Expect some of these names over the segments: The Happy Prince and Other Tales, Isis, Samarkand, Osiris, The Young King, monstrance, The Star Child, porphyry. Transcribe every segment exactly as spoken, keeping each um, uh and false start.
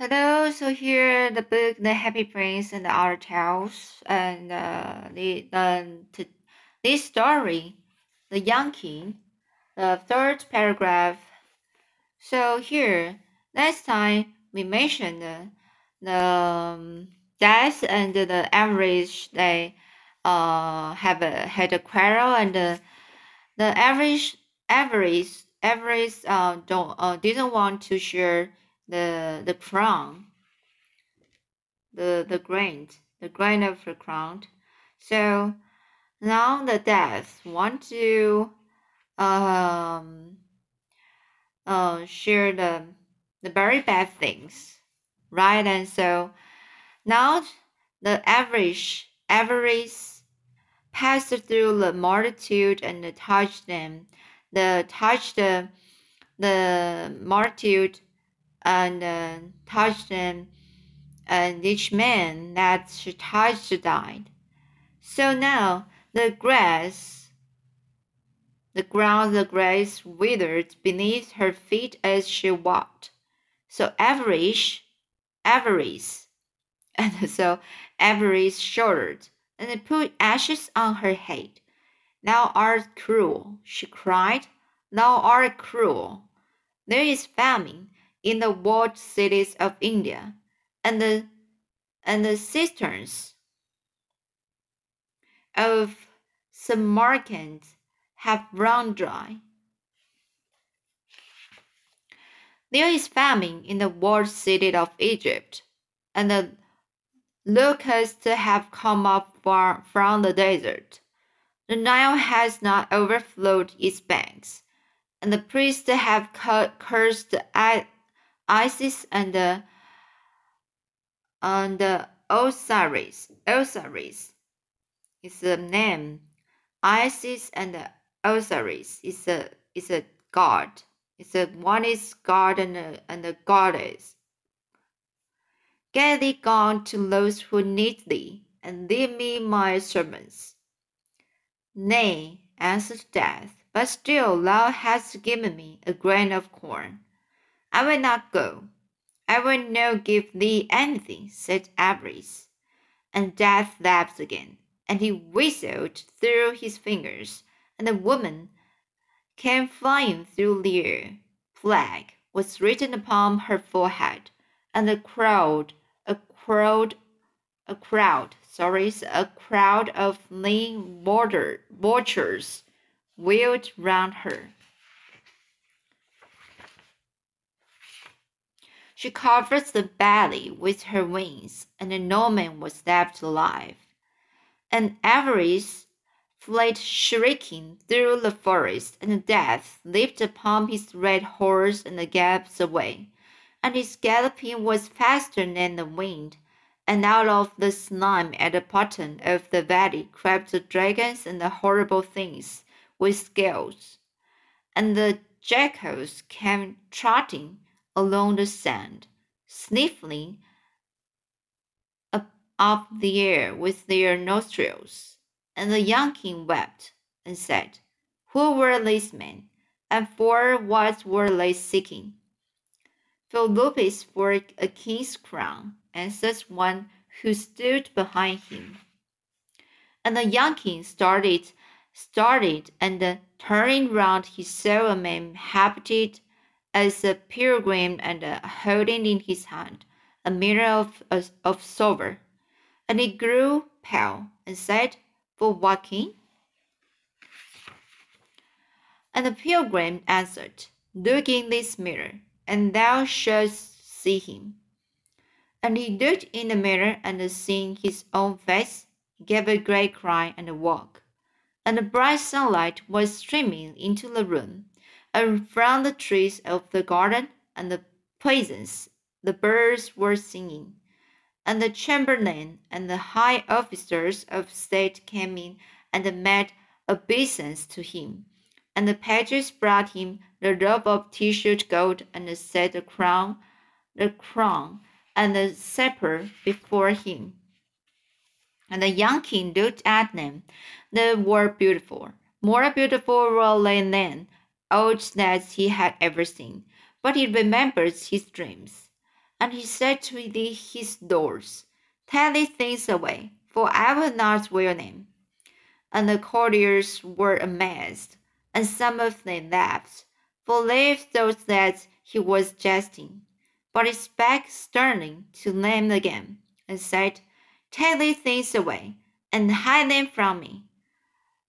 Hello, so here the book The Happy Prince and Other Tales, and uh, the, the t- this story, The Young King, the third paragraph. So here, last time we mentioned the um, death and the average. They uh, have a, had a quarrel, and the, the average average average uh, don't uh, didn't want to share the the crown, the the grain, the grain of the crown. So now the death want to um uh share the the very bad things, right? And so now the average avarice passed through the multitude and touched them, the touched the, the multitude. And uh, touched them, and each man that she touched died. So now the grass, the ground, the grass withered beneath her feet as she walked. So avarice, avarice, and so avarice shuddered and put ashes on her head. Thou art cruel, she cried. Thou art cruel. There is famine in the walled cities of India, and the and the cisterns of Samarkand have run dry. There is famine in the walled city of Egypt, and the locusts have come up far from the desert. The Nile has not overflowed its banks, and the priests have cursed I. Isis and uh, and uh, Osiris. Osiris is a name. Isis and uh, Osiris is a is a god. It's a one is god and a, and a goddess. Get thee gone to those who need thee, and leave me my servants. Nay, answered Death, but still thou hast given me a grain of corn. I will not go. I will not give thee anything, said Avarice. And Death laughed again, and he whistled through his fingers, and the woman came flying through the air. Plague was written upon her forehead, and a crowd, a crowd, a crowd, sorry, a crowd of lean water, vultures wheeled round her. She covered the valley with her wings, and no man was left alive. And Avarice fled shrieking through the forest, and Death leaped upon his red horse and galloped away. And his galloping was faster than the wind. And out of the slime at the bottom of the valley crept the dragons and the horrible things with scales. And the jackals came trotting along the sand, sniffling up, up the air with their nostrils. And the young king wept and said, Who were these men, and for what were they seeking? Philopis for a king's crown, and such one who stood behind him. And the young king started, started, and uh, turning round, he saw a man habited as a pilgrim, and uh, holding in his hand a mirror of, of, of silver. And he grew pale and said, For what king? And the pilgrim answered, Look in this mirror, and thou shalt see him. And he looked in the mirror, and seeing his own face, he gave a great cry and woke. And the bright sunlight was streaming into the room, and from the trees of the garden and the pleasance the birds were singing, and the chamberlain and the high officers of state came in and made obeisance to him, and the pages brought him the robe of tissued gold, and set the crown, the crown and the sceptre before him. And the young king looked at them; they were beautiful, more beautiful were they than all that he had ever seen, but he remembered his dreams. and he said to the, his doors, "Take these things away, for I will not wear them." And the courtiers were amazed, and some of them laughed, for they thought that he was jesting. But he spake sternly to them again, and said, "Take these things away, and hide them from me.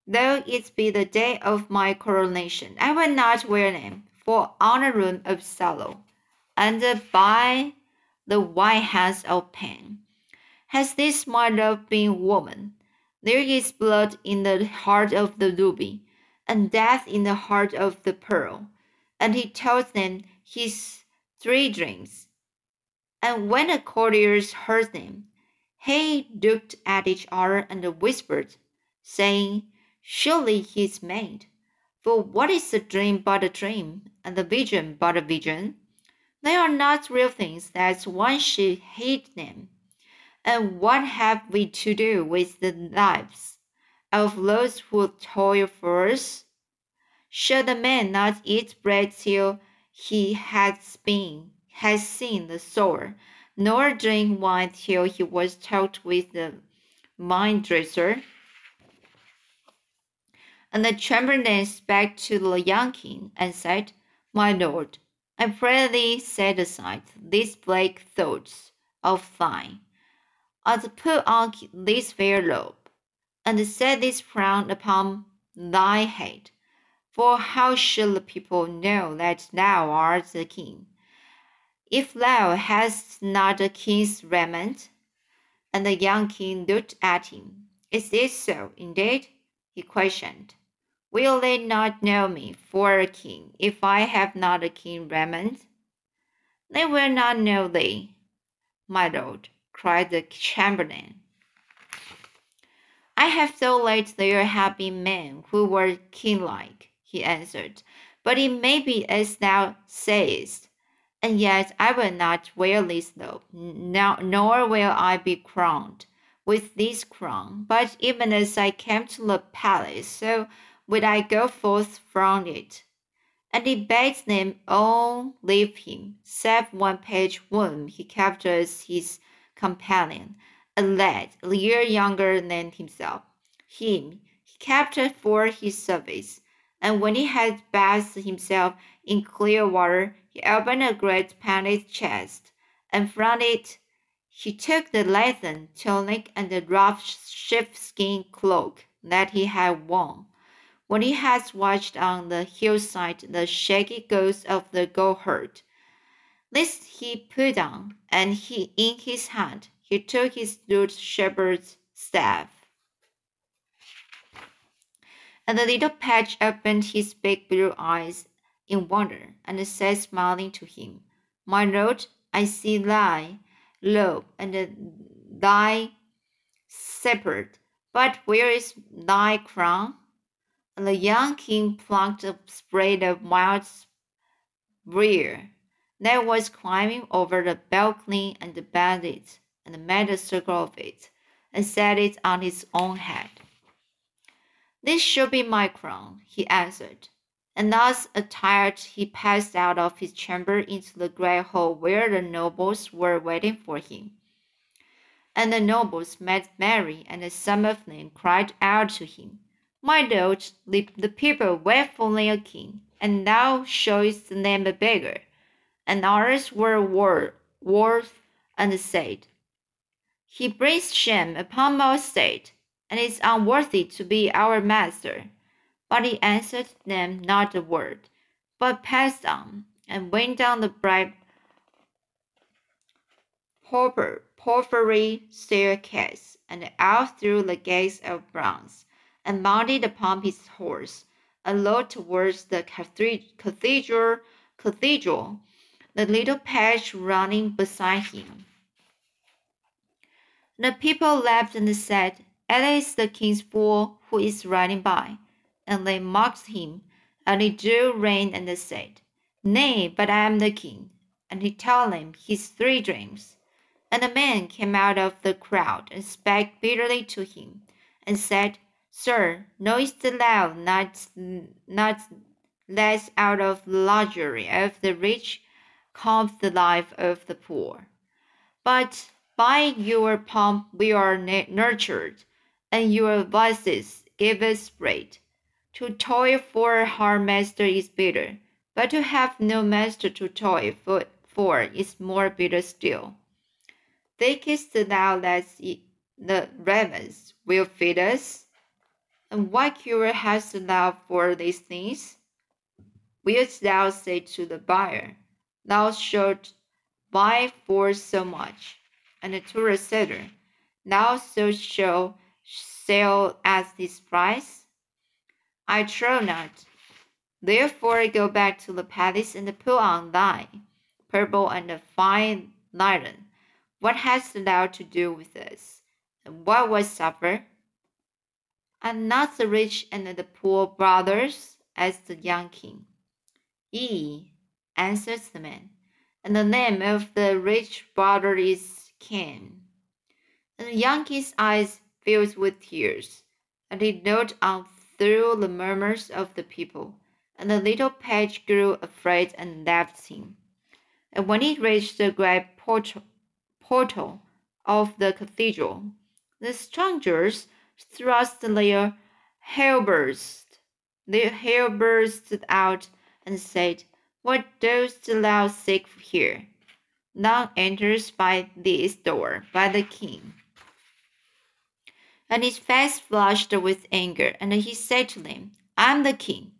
Though it be the day of my coronation, I will not wear them, for on the rim of sorrow, and by the white hands of pain, has this my love been woman? There is blood in the heart of the ruby, and death in the heart of the pearl." And he told them his three dreams. And when the courtiers heard them, they looked at each other and whispered, saying, "Surely he is mad, for what is a dream but a dream, and a vision but a vision? They are not real things that one should hate them. And what have we to do with the lives of those who toil for us? Should a man not eat bread till he has been has seen the sword, nor drink wine till he was touched with the wine dresser?" And the chamberlain spake to the young king and said, "My lord, I pray thee set aside these black thoughts of thine, and put on this fair robe, and set this crown upon thy head. For how shall the people know that thou art the king, if thou hast not a king's raiment?" And the young king looked at him. "Is this so, indeed?" he questioned. "Will they not know me for a king if I have not a king's raiment?" "They will not know thee, my lord," cried the chamberlain. "I have thought that there have been men who were king-like," he answered, "but it may be as thou sayest. And yet I will not wear this robe, nor will I be crowned with this crown, but even as I came to the palace, so would I go forth from it." And he bade them all leave him, save one page whom he kept as his companion, a lad a year younger than himself. Him he captured for his service, and when he had bathed himself in clear water, he opened a great palace chest, and from it he took the leathern tunic and the rough sheepskin cloak that he had worn. When he had watched on the hillside the shaggy goats of the goatherd, this he put on, and he in his hand he took his rude shepherd's staff. And the little page opened his big blue eyes in wonder, and said smiling to him, "My lord, I see thy robe and thy shepherd, but where is thy crown?" And the young king plucked a spray of wild briar that was climbing over the balcony, and bent it, and made a circle of it, and set it on his own head. "This should be my crown," he answered. And thus attired, he passed out of his chamber into the great hall where the nobles were waiting for him. And the nobles met Mary, and some of them cried out to him, "My lord, the people wait for thee a king, and thou showest them a beggar." And others were wroth, and said, "He brings shame upon our state, and is unworthy to be our master." But he answered them not a word, but passed on, and went down the bright porphyry staircase, and out through the gates of bronze, and mounted upon his horse, and rode towards the cathedral, cathedral, the little page running beside him. The people laughed and said, "It is the king's fool who is riding by." And they mocked him, and he drew rein and said, "Nay, but I am the king." And he told them his three dreams. And a man came out of the crowd and spake bitterly to him, and said, "Sir, knowest thou not, not less out of the luxury of the rich comes the life of the poor. But by your pomp we are nurtured, and your vices give us bread. To toil for our master is bitter, but to have no master to toil for, for is more bitter still. Thinkest thou that the ravens will feed us? And what cure hast thou for these things? Wilt thou say to the buyer, Thou shalt buy for so much, and to the seller, Thou so shalt sell at this price? I trow not. Therefore go back to the palace and put on thy purple and fine linen. What hast thou to do with us? And what was supper? Are not the rich and the poor brothers, as the young king? Yea, answers the man, and the name of the rich brother is Cain. And the young king's eyes filled with tears, and he looked on through the murmurs of the people, and the little page grew afraid and left him. And when he reached the great portal, portal of the cathedral, the strangers thrust their halberds, their halberds out, and said, What dost thou seek here? None enters by this door, but the king. And his face flushed with anger, and he said to them, I am the king,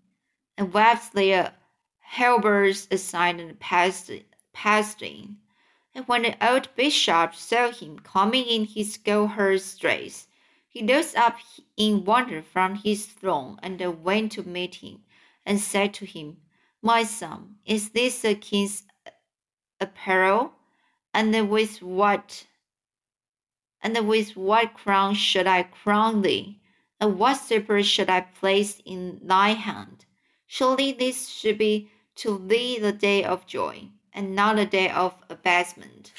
and waved their halberds aside and passed, passed in. And when the old bishop saw him coming in his goatherd's dress, he looked up in wonder from his throne and went to meet him, and said to him, My son, is this a king's apparel? And with what and with what crown should I crown thee? And what supper should I place in thy hand? Surely this should be to thee the day of joy, and not a day of abasement.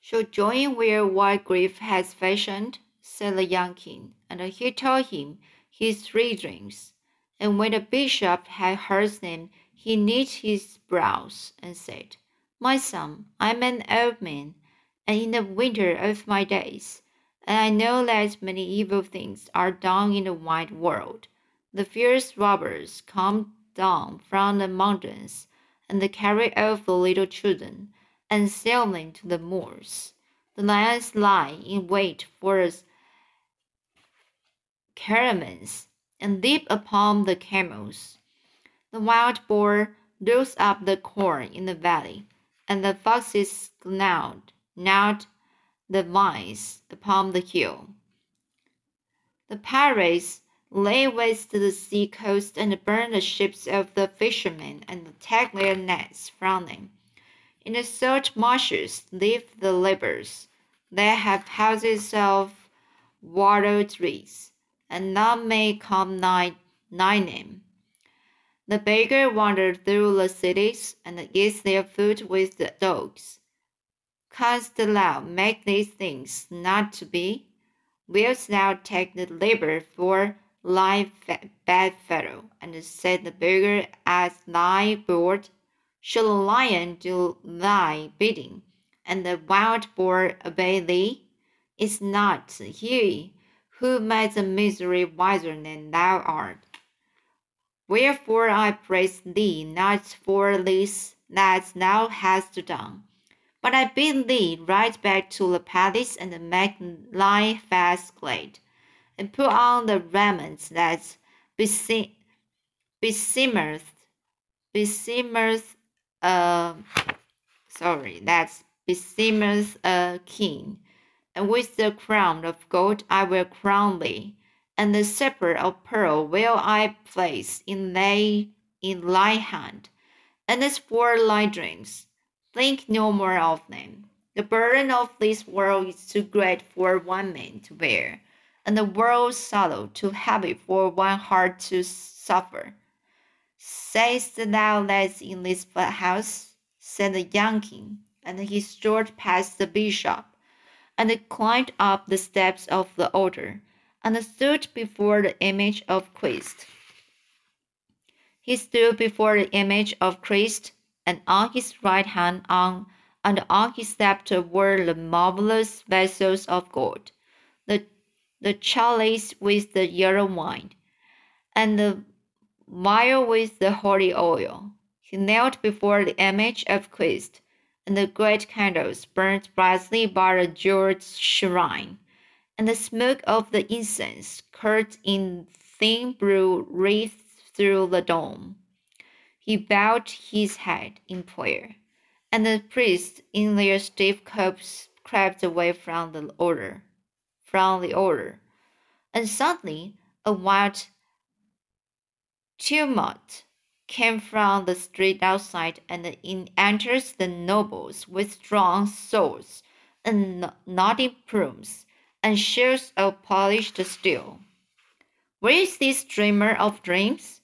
So join where what grief has fashioned, said the young king, and he told him his three dreams. And when the bishop had heard them, he knit his brows and said, My son, I am an old man, and in the winter of my days, and I know that many evil things are done in the wide world. The fierce robbers come down from the mountains, and they carry off the little children, and sell them to the Moors. The lions lie in wait for us caravans, and leap upon the camels. The wild boar loops up the corn in the valley, and the foxes gnaw the vines upon the hill. The pirates lay waste the sea coast and burn the ships of the fishermen and take their nets from them. In the salt marshes live the laborers. They have houses of willow trees, and none may come nigh, nigh them. The beggar wanders through the cities, and eats their food with the dogs. Canst thou make these things not to be? Wilt thou take the labor for thy bedfellow, and set the beggar at thy board? Shall the lion do thy bidding, and the wild boar obey thee? Is not he who made the misery wiser than thou art? Wherefore I praise thee not for this that thou hast done, but I bid thee ride back to the palace and make thy face glad, and put on the raiment that beseemeth beseemeth uh, sorry that beseemeth a king. And with the crown of gold I will crown thee, and the sceptre of pearl will I place in thy, in thy hand. And as for thy dreams, think no more of them. The burden of this world is too great for one man to bear, and the world's sorrow too heavy for one heart to suffer. Sayest thou that in this house? Said the young king, and he strode past the bishop, and climbed up the steps of the altar, and stood before the image of Christ. He stood before the image of Christ, and on his right hand on, and on his scepter were the marvelous vessels of gold, the, the chalice with the yellow wine, and the vial with the holy oil. He knelt before the image of Christ, and the great candles burned brightly by the jeweled shrine, and the smoke of the incense curled in thin blue wreaths through the dome. He bowed his head in prayer, and the priests in their stiff coats crept away from the altar, from the altar. And suddenly a wild tumult came from the street outside, and in enters the nobles with strong swords and knotted plumes and shields of polished steel. Where is this dreamer of dreams?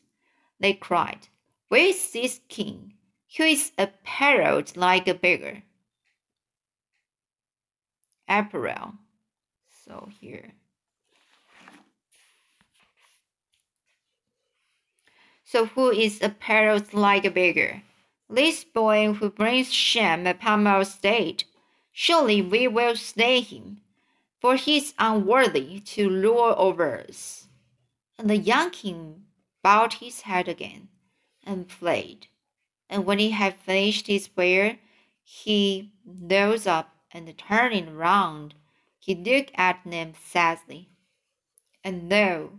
They cried. Where is this king, who is apparelled like a beggar? Apparel. So here. So who is apparelled like a beggar? This boy who brings shame upon our state. Surely we will slay him, for he is unworthy to rule over us. And the young king bowed his head again and prayed, and when he had finished his prayer, he rose up and turning round, he looked at them sadly. And lo,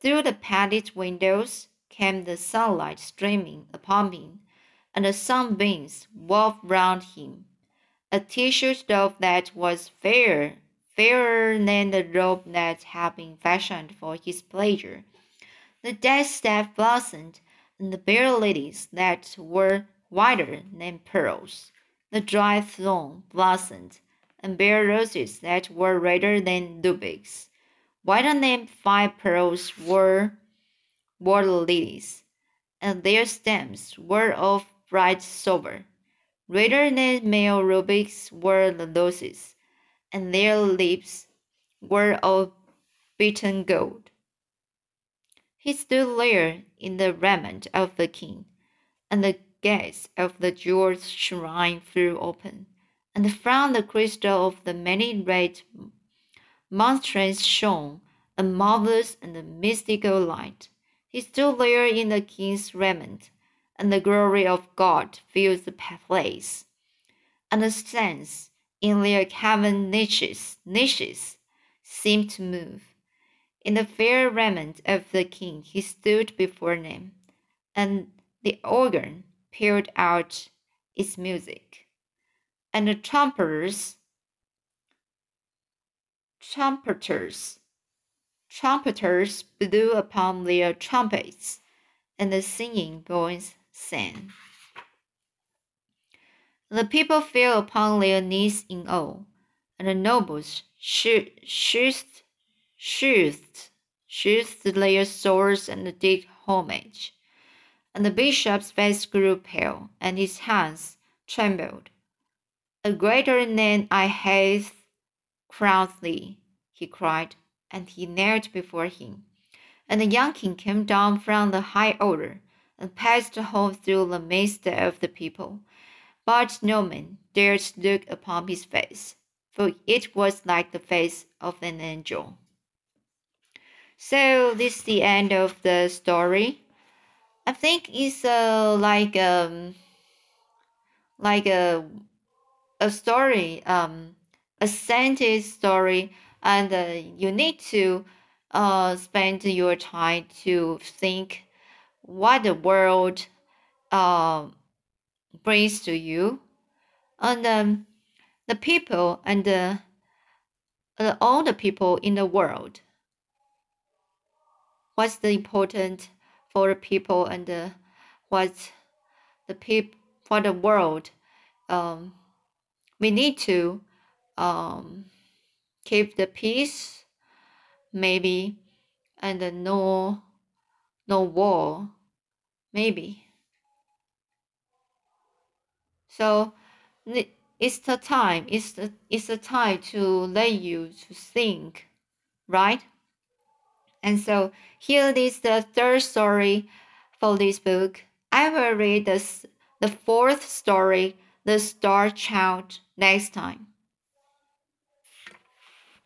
through the padded windows came the sunlight streaming upon him, and the sunbeams wove round him. A tissue robe that was fair, fairer than the robe that had been fashioned for his pleasure. The dates that blossomed, and the bare lilies that were whiter than pearls. The dry thorn blossomed, and bare roses that were redder than rubies. Whiter than fine pearls were, were the lilies, and their stems were of bright silver. Redder than male rubies were the roses, and their leaves were of beaten gold. He stood there in the raiment of the king, and the gates of the jeweled shrine flew open, and from the crystal of the many red monstrance shone a marvelous and a mystical light. He stood there in the king's raiment, and the glory of God filled the place, and the saints in their cavern niches, niches seemed to move. In the fair raiment of the king he stood before them, and the organ pealed out its music, and the trumpeters, trumpeters, trumpeters blew upon their trumpets, and the singing boys sang. The people fell upon their knees in awe, and the nobles sh- sheathed Sheathed, sheathed their swords and did homage, and the bishop's face grew pale, and his hands trembled. A greater than I have crowned thee, he cried, and he knelt before him. And the young king came down from the high altar and passed home through the midst of the people, but no man dared look upon his face, for it was like the face of an angel. So this is the end of the story. I think it's uh, like um like a a story um a sentence story, and uh, you need to uh spend your time to think what the world uh, brings to you, and um, the people and uh, all the people in the world. What's the important for the people, and uh, what's the peop for the world? Um, we need to um, keep the peace, maybe, and uh, no no war, maybe. So it's the time. It's the it's the time to let you to think, right? And so here is the third story for this book, I will read the, the fourth story, The Star Child, next time.